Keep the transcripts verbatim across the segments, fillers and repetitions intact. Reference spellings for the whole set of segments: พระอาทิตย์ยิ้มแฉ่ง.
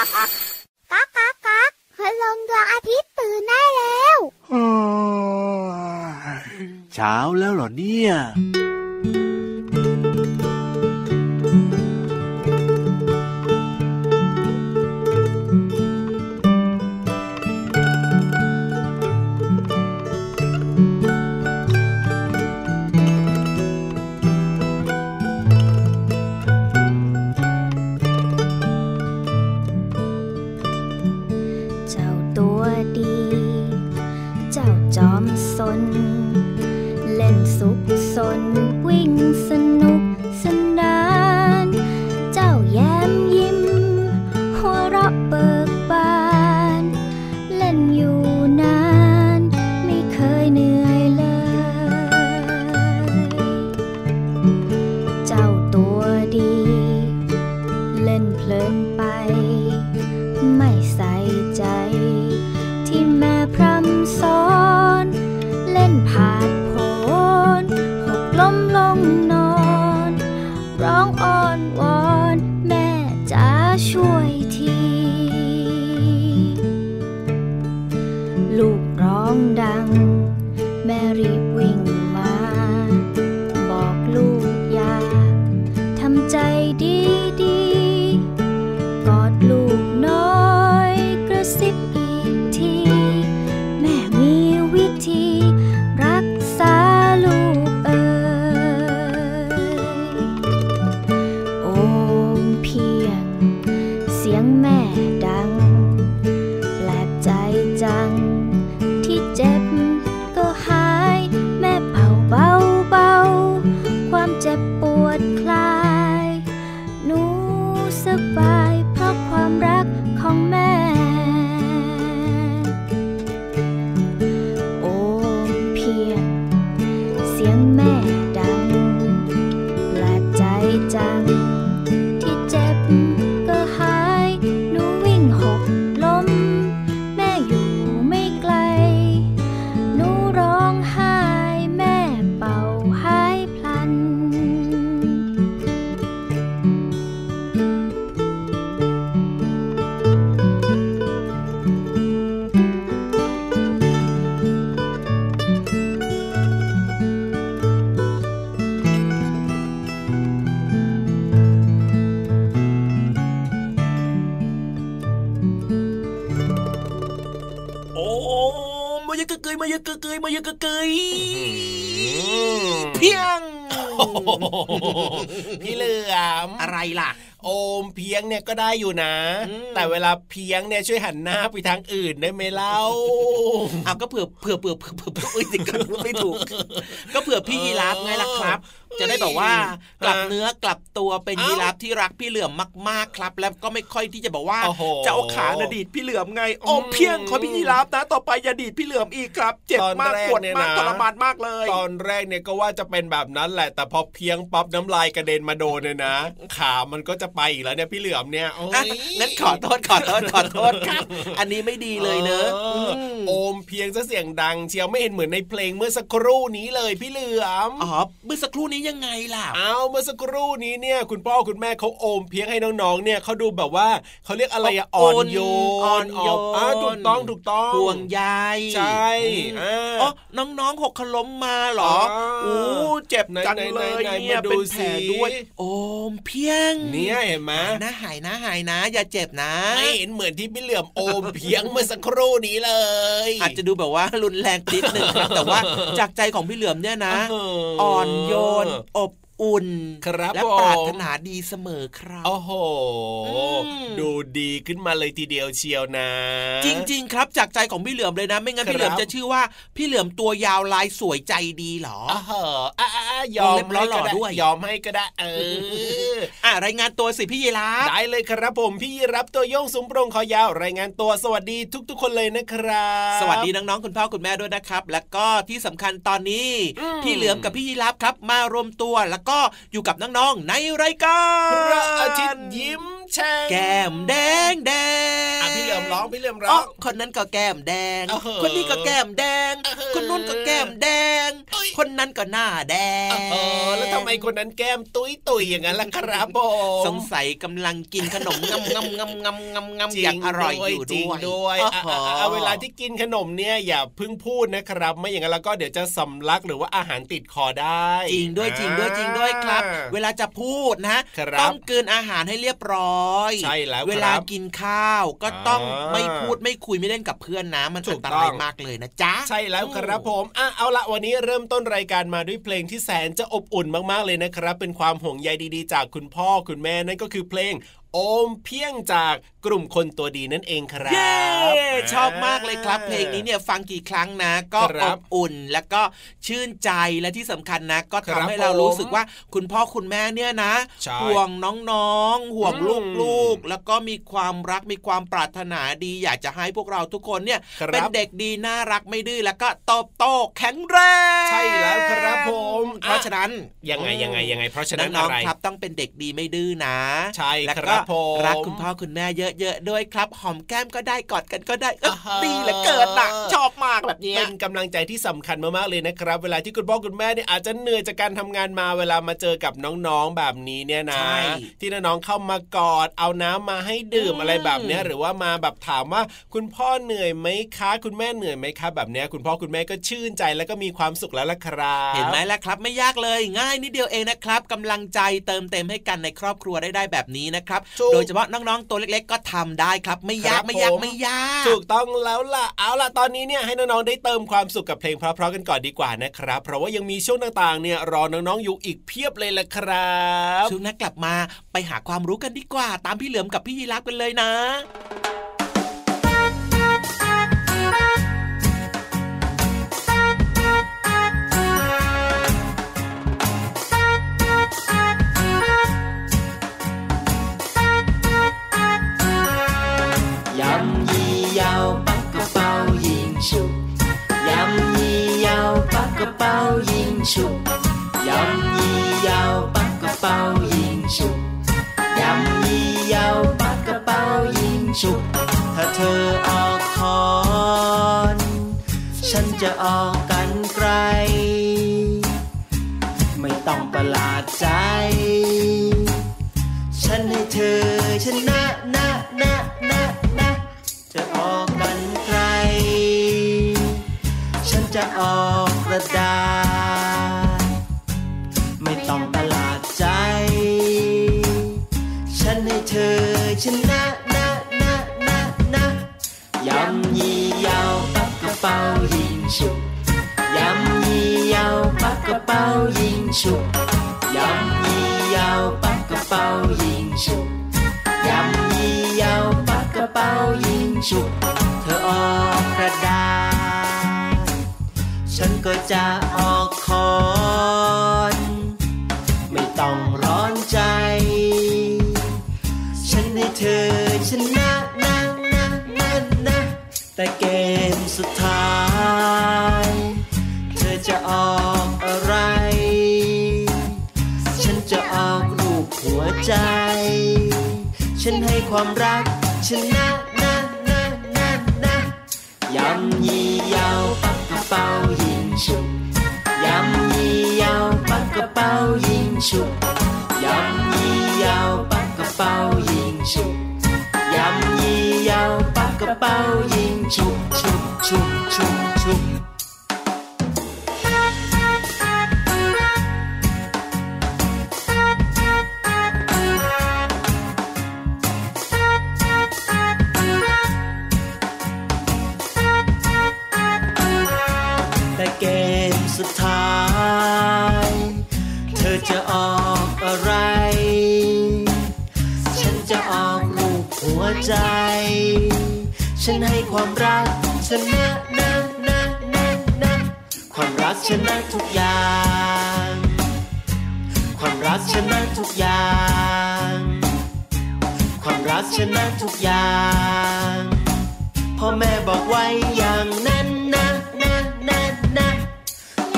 ก๊ากก๊ากก๊ากพลงดวงอาทิตย์ตื่นได้แล้วเช้าแล้วเหรอเนี่ยพี่เหลือมอะไรล่ะโอมเพียงเนี่ยก็ได้อยู่นะแต่เวลาเพียงเนี่ยช่วยหันหน้าไปทางอื่นได้ไหมเล่าเอาก็เผื่อเผื่อเผื่อเผื่อเผื่ออุ้ยติดกันไม่ถูกก็เผื่อพี่ยีราฟไงล่ะครับจะได้บอกว่ากลับเนื้อกลับตัวเป็นยีราฟที่รักพี่เหลือมมากๆครับแล้วก็ไม่ค่อยที่จะบอกว่าจะเอาขาดีดพี่เหลือมไงโอมเพียงขอพี่ยีราฟนะต่อไปอย่าดีดพี่เหลือมอีกครับเจ็บมากปวดมากทรมานมากเลยตอนแรกเนี่ยก็ว่าจะเป็นแบบนั้นแหละแต่พอเพียงป๊อปน้ำลายกระเด็นมาโดนเนี่ยนะขามันก็จะไปอีกแล้วเนี่ยพี่เหลือมเนี่ยงั้นขอโทษขอโทษขอโทษครับอันนี้ไม่ดีเลยเนอะโอมเพียงเสียงดังเชียวไม่เห็นเหมือนในเพลงเมื่อสักครู่นี้เลยพี่เหลือมอ๋อเมื่อสักครู่นี้ยังไงล่ะเอาเมื่อสักครู่นี้เนี่ยคุณพ่อคุณแม่เขาโอมเพียงให้น้องๆเนี่ยเขาดูแบบว่าเขาเรียกอะไรอ่ะอ่อนโยนอ่อนโยนถูกต้องถูกต้องห่วงใยใช่อ๋อน้องๆหกขล้มมาเหรออู้เจ็บจังเลยเนี่ยเป็นแผลด้วยโอมเพียงเนี่ยเห็นไหมนะหายนะหายนะอย่าเจ็บนะไม่เห็นเหมือนที่พี่เหลือมโอมเพียงเมื่อสักครู่นี้เลยอาจจะดูแบบว่ารุนแรงนิดนึงแต่ว่าจากใจของพี่เหลือมเนี่ยนะอ่อนโยนอบอุ่นและปรารถนาดีเสมอครับโอ้โหดูดีขึ้นมาเลยทีเดียวเชียวนะจริงๆครับจากใจของพี่เหลือมเลยนะไม่งั้นพี่เหลือมจะชื่อว่าพี่เหลือมตัวยาวลายสวยใจดีหรออ๋ออ่ายอมให้ก็ได้ยอมให้ก็ได้เอออ่ะรายงานตัวสิพี่ยีราฟได้เลยครับผมพี่ยีราฟตัวโยงสูงโปร่งคอยาวรายงานตัวสวัสดีทุกๆคนเลยนะครับสวัสดีน้องๆคุณพ่อคุณแม่ด้วยนะครับและก็ที่สำคัญตอนนี้พี่เหลือมกับพี่ยีราฟครับมารวมตัวแล้วก็อยู่กับน้องๆในรายการพระอาทิตย์ยิ้มแฉ่งแก้มแดงแดงพี่เหลือมล้อ องพี่เหลือมร้องคนนั้นก็แก้มแดงคนนี้ก็แก้มแดงคนนู้นก็แก้มแดงคนนั้นก็หน้าแดงเออแล้วทำไมคนนั้นแก้มตุ้ยตุ้ยอย่างนั้นล่ะครับผมสงสัยกำลังกินขนมงำงำงำงำงำงำอย่างอร่อยอยู่ด้วยเอาเวลาที่กินขนมเนี่ยอย่าพึ่งพูดนะครับไม่อย่างนั้นแล้วก็เดี๋ยวจะสำลักหรือว่าอาหารติดคอได้จริงด้วยจริงด้วยจริงด้วยครับเวลาจะพูดนะต้องกลืนอาหารให้เรียบร้อยใช่แล้วเวลากินข้าวก็ต้องไม่พูดไม่คุยไม่เล่นกับเพื่อนนะมันอันตรายมากเลยนะจ๊ะใช่แล้วครับผมอ่ะเอาละวันนี้เริ่มต้นรายการมาด้วยเพลงที่แสนจะอบอุ่นมากๆเลยนะครับเป็นความห่วงใยดีๆจากคุณพ่อคุณแม่นั่นก็คือเพลงโอมเพียงจากกลุ่มคนตัวดีนั่นเองครับ yeah, ชอบมากเลยครับเพลงนี้เนี่ยฟังกี่ครั้งนะก็อบอุ่นแล้วก็ชื่นใจและที่สำคัญนะก็ทำให้เรารู้สึกว่าคุณพ่อคุณแม่เนี่ยนะห่วงน้องๆห่วงลูกๆแล้วก็มีความรักมีความปรารถนาดีอยากจะให้พวกเราทุกคนเนี่ยเป็นเด็กดีน่ารักไม่ดื้อแล้วก็โตโตแข็งแรงใช่แล้วครับผมเพราะฉะนั้นยังไงยังไงยังไงเพราะฉะนั้นน้องๆครับต้องเป็นเด็กดีไม่ดื้อนะใช่ครับรักคุณพ่อคุณแม่เยอะๆด้วยครับหอมแก้มก็ได้กอดกันก็ได้ดีเหลือเกินนะชอบมากแบบนี้เป็นกำลังใจที่สำคัญมากๆเลยนะครับเวลาที่คุณพ่อคุณแม่เนี่ยอาจจะเหนื่อยจากการทำงานมาเวลามาเจอกับน้องๆแบบนี้เนี่ยนะที่น้องๆเข้ามากอดเอาน้ำมาให้ดื่มอะไรแบบนี้หรือว่ามาแบบถามว่าคุณพ่อเหนื่อยไหมคะคุณแม่เหนื่อยไหมคะแบบนี้คุณพ่อคุณแม่ก็ชื่นใจแล้วก็มีความสุขแล้วล่ะครับเห็นไหมล่ะครับไม่ยากเลยง่ายนิดเดียวเองนะครับกำลังใจเติมเต็มให้กันในครอบครัวได้ได้แบบนี้นะครับโดยเฉพาะน้องๆตัวเล็กๆก็ทำได้ครับไม่ยากไม่ยากไม่ยากถูกต้องแล้วล่ะเอาล่ะตอนนี้เนี่ยให้น้องๆได้เติมความสุขกับเพลงเพราะๆกันก่อนดีกว่านะครับเพราะว่ายังมีช่วงต่างๆเนี่ยรอน้องๆอยู่อีกเพียบเลยล่ะครับช่วงหน้ากลับมาไปหาความรู้กันดีกว่าตามพี่เหลือมกับพี่ยีราฟกันเลยนะ包银树，摇一摇，八个包银树，摇一摇，八个包银树。ถ้าเธอออกคอนฉันจะออกกันไกลไม่ต้องประหลาดใจฉันให้เธอชนะนะนะนะนะจะออกกันไกลฉันจะออกไม่ต้องประหลาดใจฉันให้เธอชนะนะนะนะนะยำยี่ยาวปักกระเป๋ายิงฉุกยำยี่ยาวปักกระเป๋ายิงฉุกยำยี่ยาวปักกระเป๋ายิงฉุกยำยี่ยาวปักกระเป๋ายิงฉุกเธอออกกระดาษฉันก็จะออกคอนไม่ต้องร้อนใจฉันให้เธอชนะนะนะนะนะแต่เกมสุดท้ายเธอจะออกอะไรฉันจะออกรูปหัวใจฉันให้ความรักชนะนะนะนะนะยำยี่ยาวปักกระเป๋าฉุกยำยี่ยาวปักกระเป๋ายิงฉุกยำยี่ยาวปักกระเป๋ายิงฉุกยำยี่ยาวปักกระเป๋ายิงฉุกฉุกฉุกฉุกฉุกใจฉันให้ความรักชนะนะนะนะนะความรักชนะทุกอย่างความรักชนะทุกอย่างความรักชนะทุกอย่างพ่อแม่บอกไว้อย่างนั้นนะนะนะนะ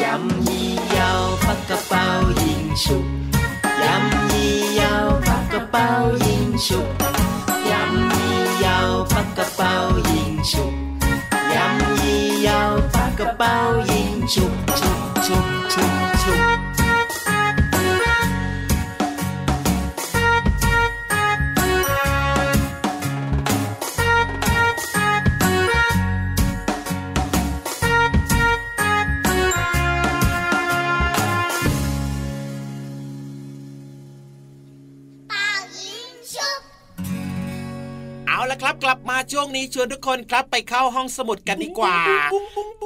ยำยี่ยาวปักกระเป๋ายิงฉุกยำยี่ยาวปักกระเป๋ายิงฉุกยำยี่ยาวปักกระเป๋า เอาละครับกลับมาช่วงนี้ชวนทุกคนครับไปเข้าห้องสมุดกันดีกว่า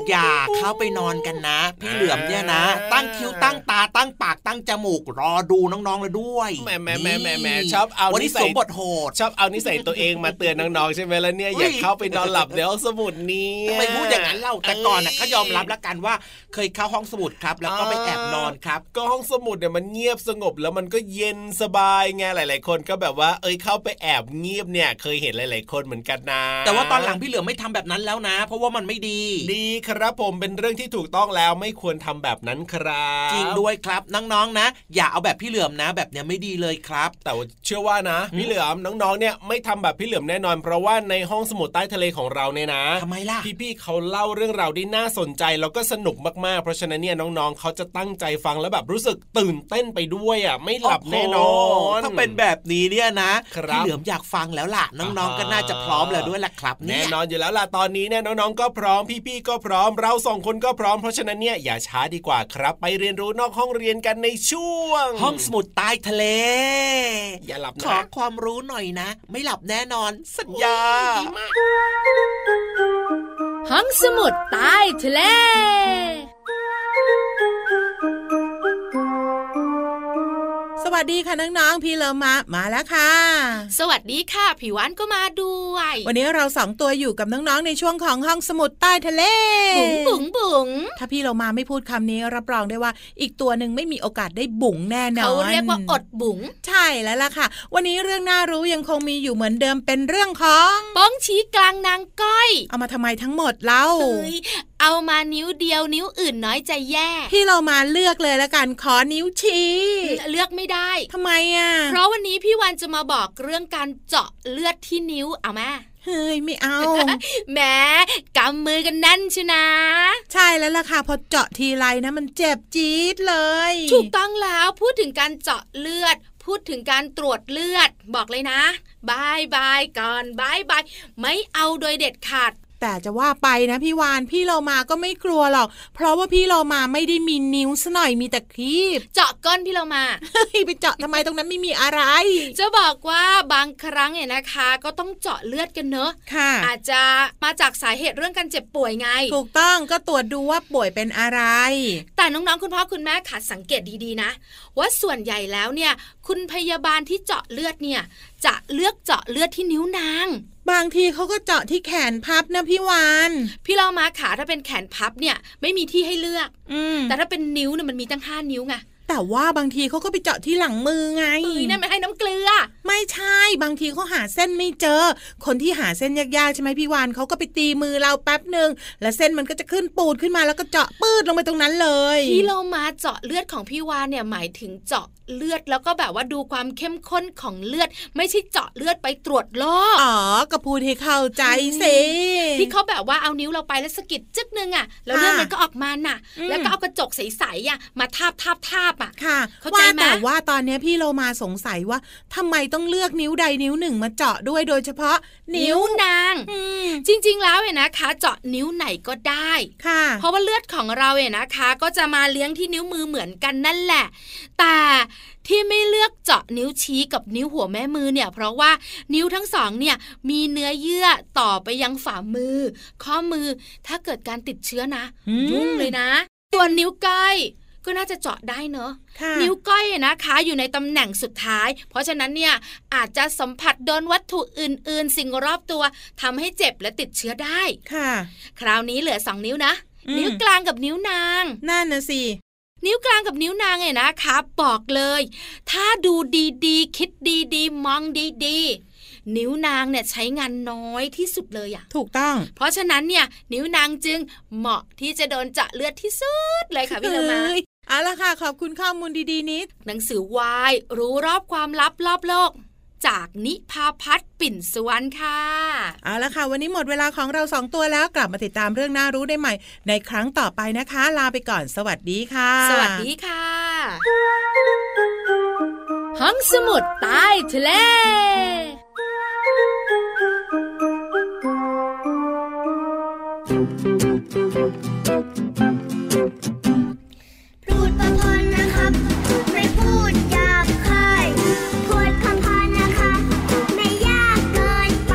อย่าเข้าไปนอนกันนะพี่เหลือมเนี่ยนะตั้งคิ้วตั้งตาตั้งปากตั้งจมูกรอดูน้องๆเลยด้วยแหมแหมแหมแหมแหมชอบเอาวันนี้สมบทโหดชอบเอานิสัยตัวเองมาเตือนน้องๆใช่ไหมล่ะเนี่ยอย่าเข้าไปนอนหลับในห้องสมุดนี้ไม่พูดอย่างนั้นเล่าแต่ก่อนน่ะก็ยอมรับแล้วกันว่าเคยเข้าห้องสมุดครับแล้วก็ไปแอบนอนครับก็ห้องสมุดเนี่ยมันเงียบสงบแล้วมันก็เย็นสบายไงหลายๆคนก็แบบว่าเอ้ยเข้าไปแอบเงียบเนี่ยเคยเห็นหลายๆคนเหมือนกันนะแต่ว่าตอนหลังพี่เหลือมไม่ทำแบบนั้นแล้วนะเพราะว่ามันไม่ดีดีครับผมเป็นเรื่องที่ถูกต้องแล้วไม่ควรทำแบบนั้นครับจริงด้วยครับน้องๆนะอย่าเอาแบบพี่เหลือมนะแบบเนี้ยไม่ดีเลยครับแต่เชื่อว่านะพี่เหลือมน้องๆเนี่ยไม่ทำแบบพี่เหลือมแน่นอนเพราะว่าในห้องสมุดใต้ทะเลของเราเนี่ยนะทำไมล่ะพี่ๆเขาเล่าเรื่องราวได้น่าสนใจแล้วก็สนุกมากๆเพราะฉะนั้นเนี่ยน้องๆเขาจะตั้งใจฟังแล้วแบบรู้สึกตื่นเต้นไปด้วยอ่ะไม่หลับแน่นอนถ้าเป็นแบบนี้เนี่ยนะพี่เหลือมอยากฟังแล้วล่ะน้องๆก็น่าจะพร้อมแล้วด้วยล่ะครับแน่นอนอยู่แล้วล่ะตอนนี้เนี่ยน้องๆก็พร้อมพี่ๆก็พร้อมเราสองคนก็พร้อมเพราะฉะนั้นเนี่ยอย่าช้าดีกว่าครับไปเรียนรู้นอกห้องเรียนกันในช่วงห้องสมุดใต้ทะเลอย่าหลับนะขอความรู้หน่อยนะไม่หลับแน่นอนสัญญาห้องสมุดใต้ทะเลสวัสดีค่ะน้องๆพี่เลมามาแล้วค่ะสวัสดีค่ะพี่วันก็มาด้วยวันนี้เราสองตัวอยู่กับน้องๆในช่วงของห้องสมุดใต้ทะเลบุ๋งบุ๋งบุ๋งถ้าพี่เลมาไม่พูดคำนี้รับรองได้ว่าอีกตัวหนึ่งไม่มีโอกาสได้บุ๋งแน่นอนเขาเรียกว่าอดบุ๋งใช่แล้วล่ะค่ะวันนี้เรื่องน่ารู้ยังคงมีอยู่เหมือนเดิมเป็นเรื่องของป้องชี้กลางนางก้อยเอามาทำไมทั้งหมดเล่าเอามานิ้วเดียวนิ้วอื่นน้อยใจแย่พี่เรามาเลือกเลยละกันขอนิ้วชี้เลือกไม่ได้ทำไมอ่ะเพราะวันนี้พี่วันจะมาบอกเรื่องการเจาะเลือดที่นิ้วเอามาเฮ้ยไม่เอาแหมกำมือกันแน่นชนะใช่แล้วล่ะค่ะพอเจาะทีไรนะมันเจ็บจี๊ดเลยถูกต้องแล้วพูดถึงการเจาะเลือดพูดถึงการตรวจเลือดบอกเลยนะบายบายก่อนบายบายไม่เอาโดยเด็ดขาดแต่จะว่าไปนะพี่วานพี่เรามาก็ไม่กลัวหรอกเพราะว่าพี่เรามาไม่ได้มีนิ้วซะหน่อยมีแต่ครีบเจาะก้นพี่เรามา ไปเจาะทำไมตรงนั้นไม่มีอะไรจะบอกว่าบางครั้งเนี่ยนะคะก็ต้องเจาะเลือดกันเนอะค่ะอาจจะมาจากสาเหตุเรื่องการเจ็บป่วยไงถูกต้องก็ตรวจดูว่าป่วยเป็นอะไรแต่น้องๆคุณพ่อคุณแม่ค่ะสังเกตดีๆนะว่าส่วนใหญ่แล้วเนี่ยคุณพยาบาลที่เจาะเลือดเนี่ยจะเลือกเจาะเลือดที่นิ้วนางบางทีเขาก็เจาะที่แขนพับนะพี่วานพี่เรามาขาถ้าเป็นแขนพับเนี่ยไม่มีที่ให้เลือกแต่ถ้าเป็นนิ้วเนี่ยมันมีตั้งห้านิ้วไงแต่ว่าบางทีเขาก็ไปเจาะที่หลังมือไงนั่นไม่ให้น้ำเกลือไม่ใช่บางทีเขาหาเส้นไม่เจอคนที่หาเส้นยากๆใช่ไหมพี่วานเขาก็ไปตีมือเราแป๊บหนึ่งแล้วเส้นมันก็จะขึ้นปูดขึ้นมาแล้วก็เจาะปืดลงไปตรงนั้นเลยพี่เรามาเจาะเลือดของพี่วานเนี่ยหมายถึงเจาะเลือดแล้วก็แบบว่าดูความเข้มข้นของเลือดไม่ใช่เจาะเลือดไปตรวจโรคอ๋อก็พูดให้เข้าใจสิที่เขาแบบว่าเอานิ้วเราไปแล้วสะกิดจึ๊กนึงอ่ะแล้วเลือดมันก็ออกมาน่ะแล้วก็เอากระจกใสๆอ่ะมาทาบทาบทาบอ่ะค่ะเข้าใจไหมแต่ว่าตอนนี้พี่เรามาสงสัยว่าทำไมต้องเลือกนิ้วใดนิ้วหนึ่งมาเจาะด้วยโดยเฉพาะนิ้วนางจริงๆแล้วเนี่ยนะคะเจาะนิ้วไหนก็ได้ค่ะเพราะว่าเลือดของเราเนี่ยนะคะก็จะมาเลี้ยงที่นิ้วมือเหมือนกันนั่นแหละแต่ที่ไม่เลือกเจาะนิ้วชี้กับนิ้วหัวแม่มือเนี่ยเพราะว่านิ้วทั้งสองเนี่ยมีเนื้อเยื่อต่อไปยังฝ่ามือข้อมือถ้าเกิดการติดเชื้อนะยุ่งเลยนะส่วนนิ้วก้อยก็น่าจะเจาะได้เนอะนิ้วก้อยนะคะอยู่ในตำแหน่งสุดท้ายเพราะฉะนั้นเนี่ยอาจจะสัมผัสโดนวัตถุอื่นๆสิ่งรอบตัวทำให้เจ็บและติดเชื้อได้ค่ะคราวนี้เหลือสองนิ้วนะนิ้วกลางกับนิ้วนางนั่นนะสินิ้วกลางกับนิ้วนางเนี่ยนะคะบอกเลยถ้าดูดีๆคิดดีๆมองดีๆนิ้วนางเนี่ยใช้งานน้อยที่สุดเลยอ่ะถูกต้องเพราะฉะนั้นเนี่ยนิ้วนางจึงเหมาะที่จะโดนเจาะเลือดที่สุดเลยค่ะพี่เรามาเอาละค่ะขอบคุณข้อมูลดีๆนิดหนังสือวายรู้รอบความลับรอบโลกจากนิพาพัฒน์ปิ่นสุวรรณค่ะเอาละค่ะวันนี้หมดเวลาของเราสองตัวแล้วกลับมาติดตามเรื่องน่ารู้ได้ใหม่ในครั้งต่อไปนะคะลาไปก่อนสวัสดีค่ะสวัสดีค่ะห้องสมุดใต้ทะเลพูดประพนนะครับไม่พูดหยาบคายพูดคำพันนะคะไม่ยากเกินไป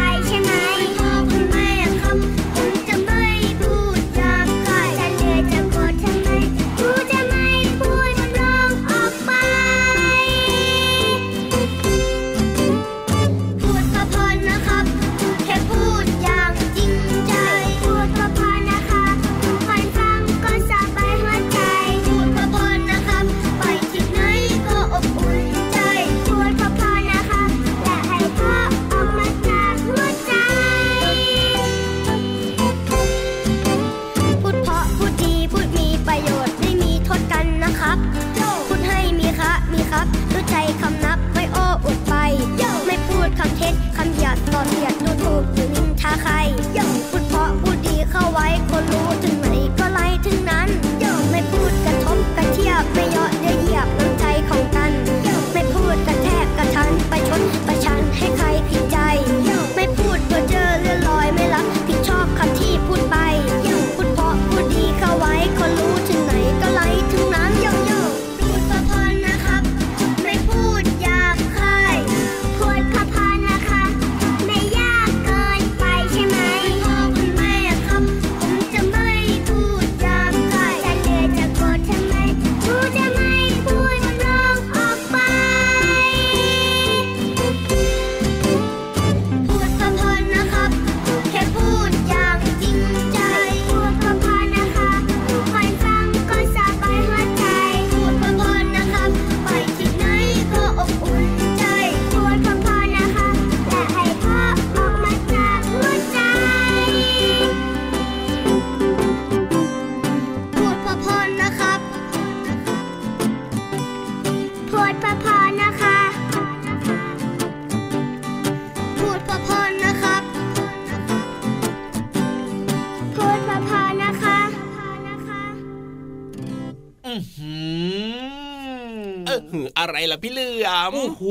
อะไรล่ะพี่เหลือมโอ้โห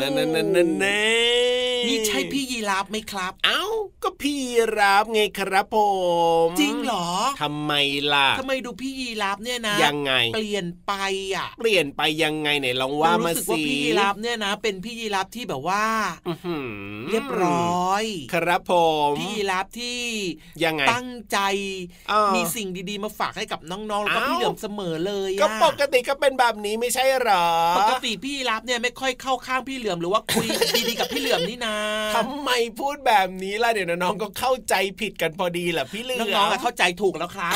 นั่นๆๆๆนี่ใช่พี่ยีราฟไหมครับเอ้าก็พี่ยีราฟไงครับผมจริงเหรอทำไมล่ะทำไมดูพี่ยีราฟเนี่ยนะยังไงเปลี่ยนไปอ่ะเปลี่ยนไปยังไงไหนลองว่ามาสิรู้สึกว่าพี่ยีราฟเนี่ยนะเป็นพี่ยีราฟที่แบบว่าเรียบร้อยครับผมพี่ยีราฟที่ยังไงตั้งใจมีสิ่งดีๆมาฝากให้กับน้องๆแล้วก็พี่เหลือมเสมอเลยก็ปกติก็เป็นแบบนี้ไม่ใช่หรอปกติพี่ยีราฟเนี่ยไม่ค่อยเข้าข้างพี่เหลือมหรือว่าคุยดีๆกับพี่เหลือมนี่นะทำไมพูดแบบนี้ล่ะเดี๋ยวน้องๆก็เข้าใจผิดกันพอดีแหละพี่เหลือมน้องๆเข้าใจถูกแล้วครับ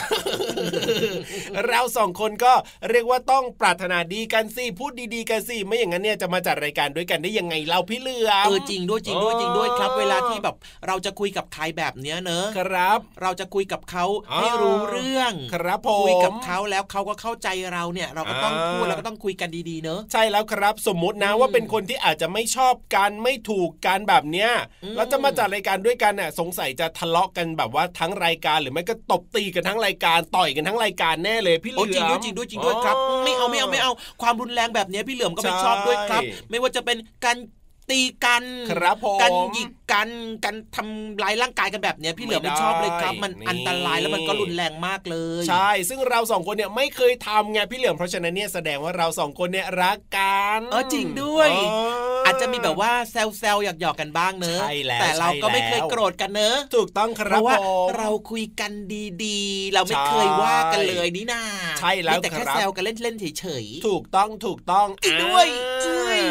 เราสองคนก็เรียกว่าต้องปรารถนาดีกันสิพูดดีๆกันสิไม่อย่างนั้นเนี่ยจะมาจัดรายการด้วยกันได้ยังไงเราพี่เหลือมเออจริงด้วยจริงด้วยจริงด้วยครับเวลาที่แบบเราจะคุยกับใครแบบเนี้ยเนอะครับเราจะคุยกับเขาให้รู้เรื่องครับผมคุยกับเขาแล้วเขาก็เข้าใจเราเนี่ยเราก็ต้องพูดแล้วก็ต้องคุยกันดีๆเนอะใช่แล้วครับสมมตินะว่าเป็นคนที่อาจจะไม่ชอบกันไม่ถูกกันแบบเนี้ยแล้วจะมาจัดรายการด้วยกันเนี่ยสงสัยจะทะเลาะกันแบบว่าทั้งรายการหรือไม่ก็ตบตีกันทั้งรายการต่อยกันทั้งรายการแน่เลยพี่เหลือมจริงด้วยจริงด้วยจริงด้วยครับไม่เอาไม่เอาไม่เอาความรุนแรงแบบนี้พี่เหลือมก็ไม่ชอบด้วยครับไม่ว่าจะเป็นการตีกันกันหยิกกันกันทำร้ายร่างกายกันแบบเนี้ยพี่เหลือมไม่ชอบเลยครับมันอันตรายแล้วมันก็รุนแรงมากเลยใช่ซึ่งเราสองคนเนี่ยไม่เคยทำไงพี่เหลือมเพราะฉะนั้นเนี่ยแสดงว่าเราสองคนเนี่ยรักกันเออจริงด้วยอาจจะมีแบบว่าแซวๆหยอกๆกันบ้างเนอะแต่เราก็ไม่เคยโกรธกันเนอะถูกต้องครับเพราะว่าเราคุยกันดีๆเราไม่เคยว่ากันเลยนี่นาใช่แล้วแต่แค่แซวกันเล่นๆเฉยๆถูกต้องถูกต้องอีกด้วย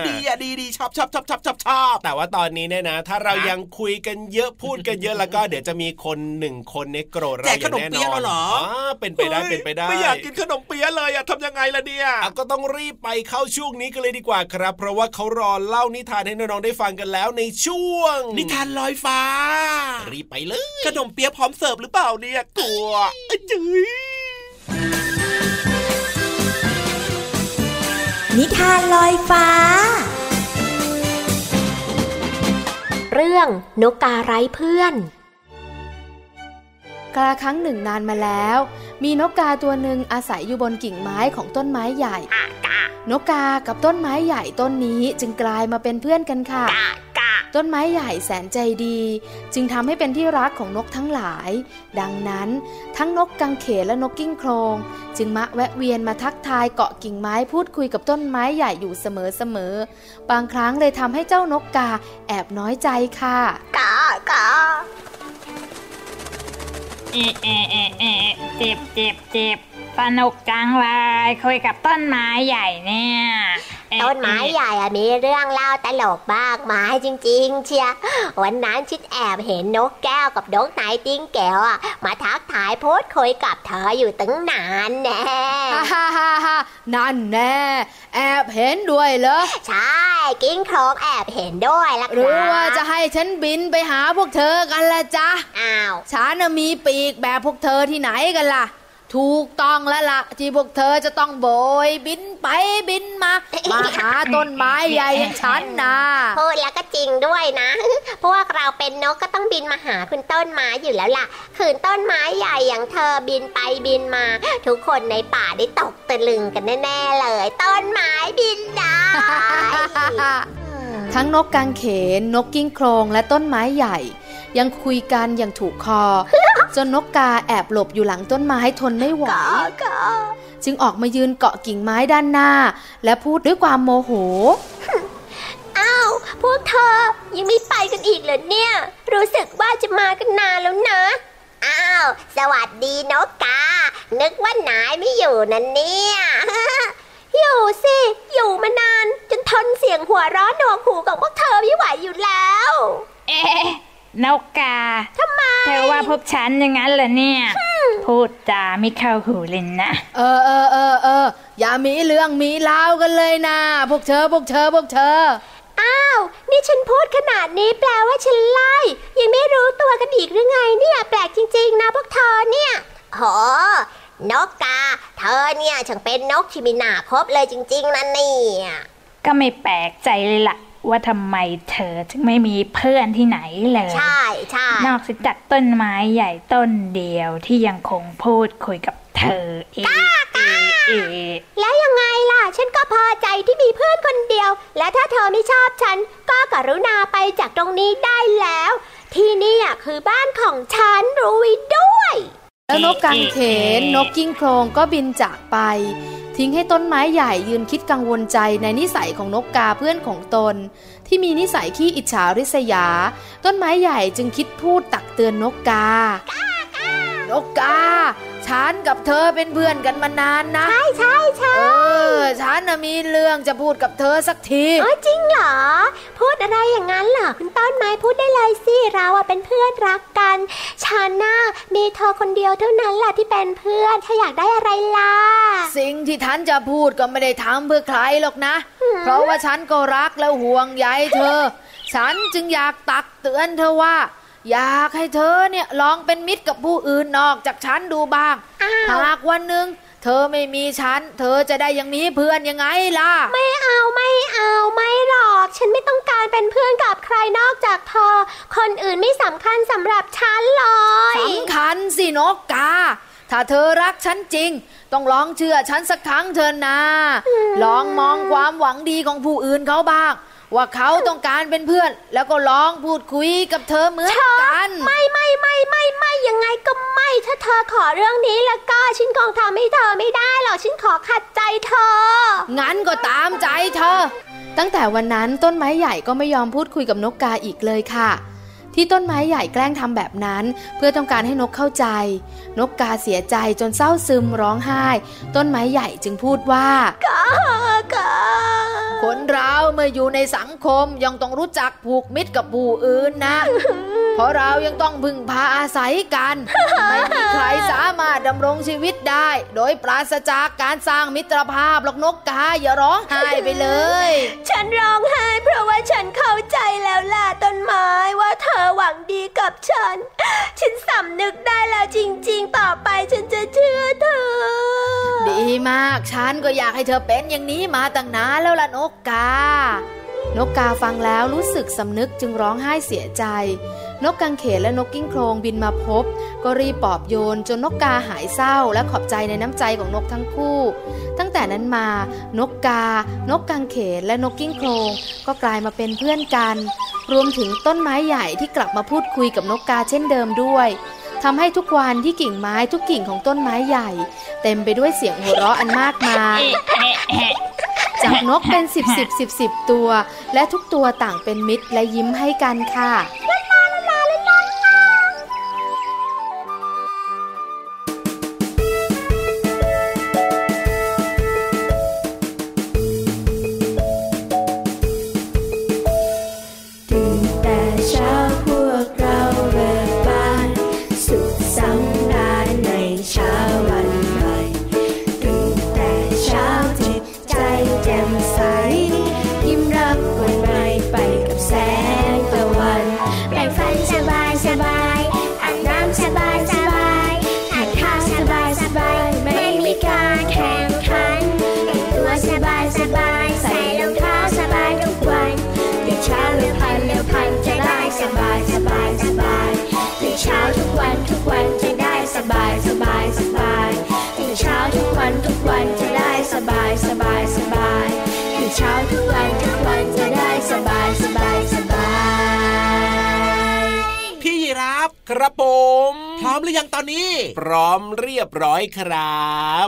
ดีอ่ะดีๆชอบชอบชอบชอบชอบแต่ว่าตอนนี้เนี่ยนะถ้าเรายังคุยกันเยอะพูดกันเยอะแล้วก็เดี๋ยวจะมีคนหนึ่งคนเนี่ยโกรธเราแน่นอนแจกขนมเปี๊ยะเหรอเป็นไปได้เป็นไปได้ไม่อยากกินขนมเปี๊ยะเลยอ่ะทำยังไงล่ะเนี่ยก็ต้องรีบไปเข้าช่วงนี้กันเลยดีกว่าครับเพราะว่าเขารอเล่านิทานให้น้องๆได้ฟังกันแล้วในช่วงนิทานลอยฟ้ารีบไปเลยขนมเปี๊ยะพร้อมเสิร์ฟหรือเปล่าเนี่ยกลัวจื้อนิทานลอยฟ้าเรื่องนกกาไร้เพื่อนกาลครั้งหนึ่งนานมาแล้วมีนกกาตัวหนึ่งอาศัยอยู่บนกิ่งไม้ของต้นไม้ใหญ่นกกากับต้นไม้ใหญ่ต้นนี้จึงกลายมาเป็นเพื่อนกันค่ะต้นไม้ใหญ่แสนใจดีจึงทำให้เป็นที่รักของนกทั้งหลายดังนั้นทั้งนกกังเขนและนกกิ้งโครงจึงมักแวะเวียนมาทักทายเกาะกิ่งไม้พูดคุยกับต้นไม้ใหญ่อยู่เสมอๆบางครั้งเลยทำให้เจ้านกกาแอบน้อยใจค่ะกากาเอะเอะเอะเอะเจ็บเจ็บเจ็บสนุกจังเลยคุยกับต้นไม้ใหญ่เนี่ยต้นไม้ใหญ่มีเรื่องเล่าตลกมากมายจริงๆเชียวันนั้นชิดแอบเห็นนกแก้วกับนกไนติงเกลมาทักทายพูดคุยกับเธออยู่ตั้งนานแน่ฮ่าฮ่าฮ่านั่นแน่แอบเห็นด้วยเหรอใช่กิ้งโคลงแอบเห็นด้วยล่ะหรือว่าจะให้ฉันบินไปหาพวกเธอกันละจ๊ะอ้าวฉันมีปีกแบบพวกเธอที่ไหนกันล่ะถูกต้องแล้วล่ะที่พวกเธอจะต้องโบยบินไปบินมามาหาต้นไม้ใหญ่อย่างฉันนะพูดแล้วก็จริงด้วยนะพวกเราเป็นนกก็ต้องบินมาหาคุณต้นไม้อยู่แล้วล่ะคืนต้นไม้ใหญ่อย่างเธอบินไปบินมาทุกคนในป่าได้ตกตะลึงกันแน่ๆเลยต้นไม้บินได้ ทั้งนกกังเขนนกกิ้งโคลงและต้นไม้ใหญ่ยังคุยกันอย่างถูกคอจนนกกาแอบหลบอยู่หลังต้นไม้ทนไม่ไหวจึงออกมายืนเกาะกิ่งไม้ด้านหน้าและพูดด้วยความโมโหอ้าวพวกเธอยังไม่ไปกันอีกเหรอเนี่ยรู้สึกว่าจะมากันนานแล้วนะอ้าวสวัสดีนกกานึกว่านายไม่อยู่นั่นเนี่ยอยู่สิอยู่มานานจนทนเสียงหัวเราะหนวกหูของพวกเธอไม่ไหวอยู่แล้วเอ๊ะนกกาทำไมเธอว่าพวกฉันอย่างนั้นเหรอเนี่ยพูดจาไม่เข้าหูเลยนะเออเออเออเอออย่ามีเรื่องมีราวกันเลยนะพวกเธอพวกเธอพวกเธออ้าวนี่ฉันพูดขนาดนี้แปลว่าฉันไล่ยังไม่รู้ตัวกันอีกหรือไงเนี่ยแปลกจริงๆนะพวกเธอเนี่ยโหนกกาเธอเนี่ยฉันเป็นนกที่มีหน้าครบเลยจริงๆนะเนี่ยก็ไม่แปลกใจเลยล่ะว่าทำไมเธอถึงไม่มีเพื่อนที่ไหนเลยใช่ใช่นอกจากต้นไม้ใหญ่ต้นเดียวที่ยังคงพูดคุยกับเธอเอง เอ๋แล้วยังไงล่ะฉันก็พอใจที่มีเพื่อนคนเดียวและถ้าเธอไม่ชอบฉันก็กรุณาไปจากตรงนี้ได้แล้วที่นี่คือบ้านของฉันรู้ไว้ด้วยแล้วนกกังเขนนกกิ้งโคลงก็บินจากไปทิ้งให้ต้นไม้ใหญ่ยืนคิดกังวลใจในนิสัยของนกกาเพื่อนของตนที่มีนิสัยขี้อิจฉาริษยาต้นไม้ใหญ่จึงคิดพูดตักเตือนนกกานกกาฉันกับเธอเป็นเพื่อนกันมานานนะใช่ใช่ใช่เออฉันมีเรื่องจะพูดกับเธอสักทีอ๋อจริงเหรอพูดอะไรอย่างนั้นเหรอคุณต้นไม้พูดได้เลยสิเราอะเป็นเพื่อนรักกันฉันน่ะมีเธอคนเดียวเท่านั้นแหละที่เป็นเพื่อนถ้าอยากได้อะไรล่ะสิ่งที่ท่านจะพูดก็ไม่ได้ทำเพื่อใครหรอกนะเพราะว่าฉันก็รักและห่วงใยเธอฉันจึงอยากตักเตือนเธอว่าอยากให้เธอเนี่ยลองเป็นมิตรกับผู้อื่นนอกจากฉันดูบ้างหากวันหนึ่งเธอไม่มีฉันเธอจะได้ยังมีเพื่อนยังไงล่ะไม่เอาไม่เอาไม่หรอกฉันไม่ต้องการเป็นเพื่อนกับใครนอกจากเธอคนอื่นไม่สำคัญสำหรับฉันเลยสำคัญสินกกาถ้าเธอรักฉันจริงต้องลองเชื่อฉันสักครั้งเธอนะลองมองความหวังดีของผู้อื่นเขาบ้างว่าเขาต้องการเป็นเพื่อนแล้วก็ลองพูดคุยกับเธอเหมือนกันไม่ไม่ไม่ไม่ไม่ยังไงก็ไม่ถ้าเธอขอเรื่องนี้แล้วก็ฉันคงทำให้เธอไม่ได้หรอกฉันขอขัดใจเธองั้นก็ตามใจเธอตั้งแต่วันนั้นต้นไม้ใหญ่ก็ไม่ยอมพูดคุยกับนกกาอีกเลยค่ะที่ต้นไม้ใหญ่แกล้งทำแบบนั้นเพื่อต้องการให้นกเข้าใจนกกาเสียใจจนเศร้าซึมร้องไห้ต้นไม้ใหญ่จึงพูดว่ากากาคนเราเมื่ออยู่ในสังคมยังต้องรู้จักผูกมิตรกับผู้อื่นนะเพราะเรายังต้องพึ่งพาอาศัยกันไม่มีใครสามารถดำรงชีวิตได้โดยปราศจากการสร้างมิตรภาพหรอกนกกาอย่าร้องไห้ไปเลยฉันร้องไห้เพราะว่าฉันเข้าใจแล้วล่ะต้นไม้ว่าเธอหวังดีกับฉันฉันสำนึกได้แล้วจริงๆต่อไปฉันจะเชื่อเธอดีมากฉันก็อยากให้เธอเป็นอย่างนี้มาตั้งนานแล้วล่ะนกกานกกาฟังแล้วรู้สึกสำนึกจึงร้องไห้เสียใจนกกังเขนและนกกิ้งโคลงบินมาพบก็รีบปลอบโยนจนนกกาหายเศร้าและขอบใจในน้ำใจของนกทั้งคู่ตั้งแต่นั้นมานกกานกกังเขนและนกกิ้งโคลงก็กลายมาเป็นเพื่อนกันรวมถึงต้นไม้ใหญ่ที่กลับมาพูดคุยกับนกกาเช่นเดิมด้วยทำให้ทุกวันที่กิ่งไม้ทุกกิ่งของต้นไม้ใหญ่เต็มไปด้วยเสียงหัวเราะอันมากมายจากนกเป็นสิบสิบสิบสิบตัวและทุกตัวต่างเป็นมิตรและยิ้มให้กันค่ะครับผมพร้อมหรือยังตอนนี้พร้อมเรียบร้อยครับ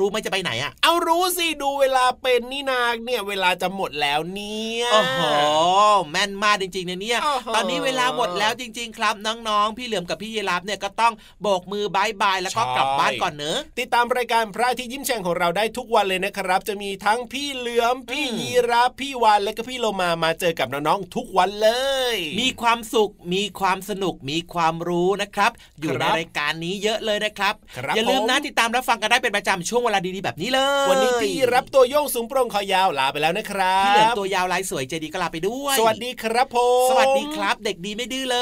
รู้ไหมจะไปไหนอ่ะเอารู้สิดูเวลาเป็นนี่นาเนี่ยเวลาจะหมดแล้วเนี่ยโอ้โหแม่นมากจริงๆนะเนี่ยตอนนี้เวลาหมดแล้วจริงๆครับน้องๆพี่เหลือมกับพี่เยลาฟเนี่ยก็ต้องโบกมือบายบายแล้วก็กลับบ้านก่อนเนอะติดตามรายการพระอาทิตย์ยิ้มแฉ่งของเราได้ทุกวันเลยนะครับจะมีทั้งพี่เหลือมพี่ยีราฟพี่วานและก็พี่โลมามาเจอกับน้องๆทุกวันเลยมีความสุขมีความสนุกมีความรู้นะครับอยู่ในรายการนี้เยอะเลยนะครับอย่าลืมนะติดตามรับฟังกันได้เป็นประจำช่วงเวลาดีๆแบบนี้เลยวันนี้พี่รับตัวโยงสูงโปร่งคอยาวลาไปแล้วนะครับพี่เหลือมตัวยาวลายสวยใจดีก็ลาไปด้วยสวัสดีครับผมสวัสดีครับเด็กดีไม่ดื้อเ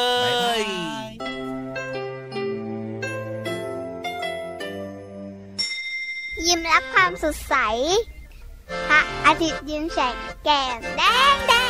ลยยิ้มรับความสดใสพระอาทิตย์ยิ้มแฉกแก้มแดง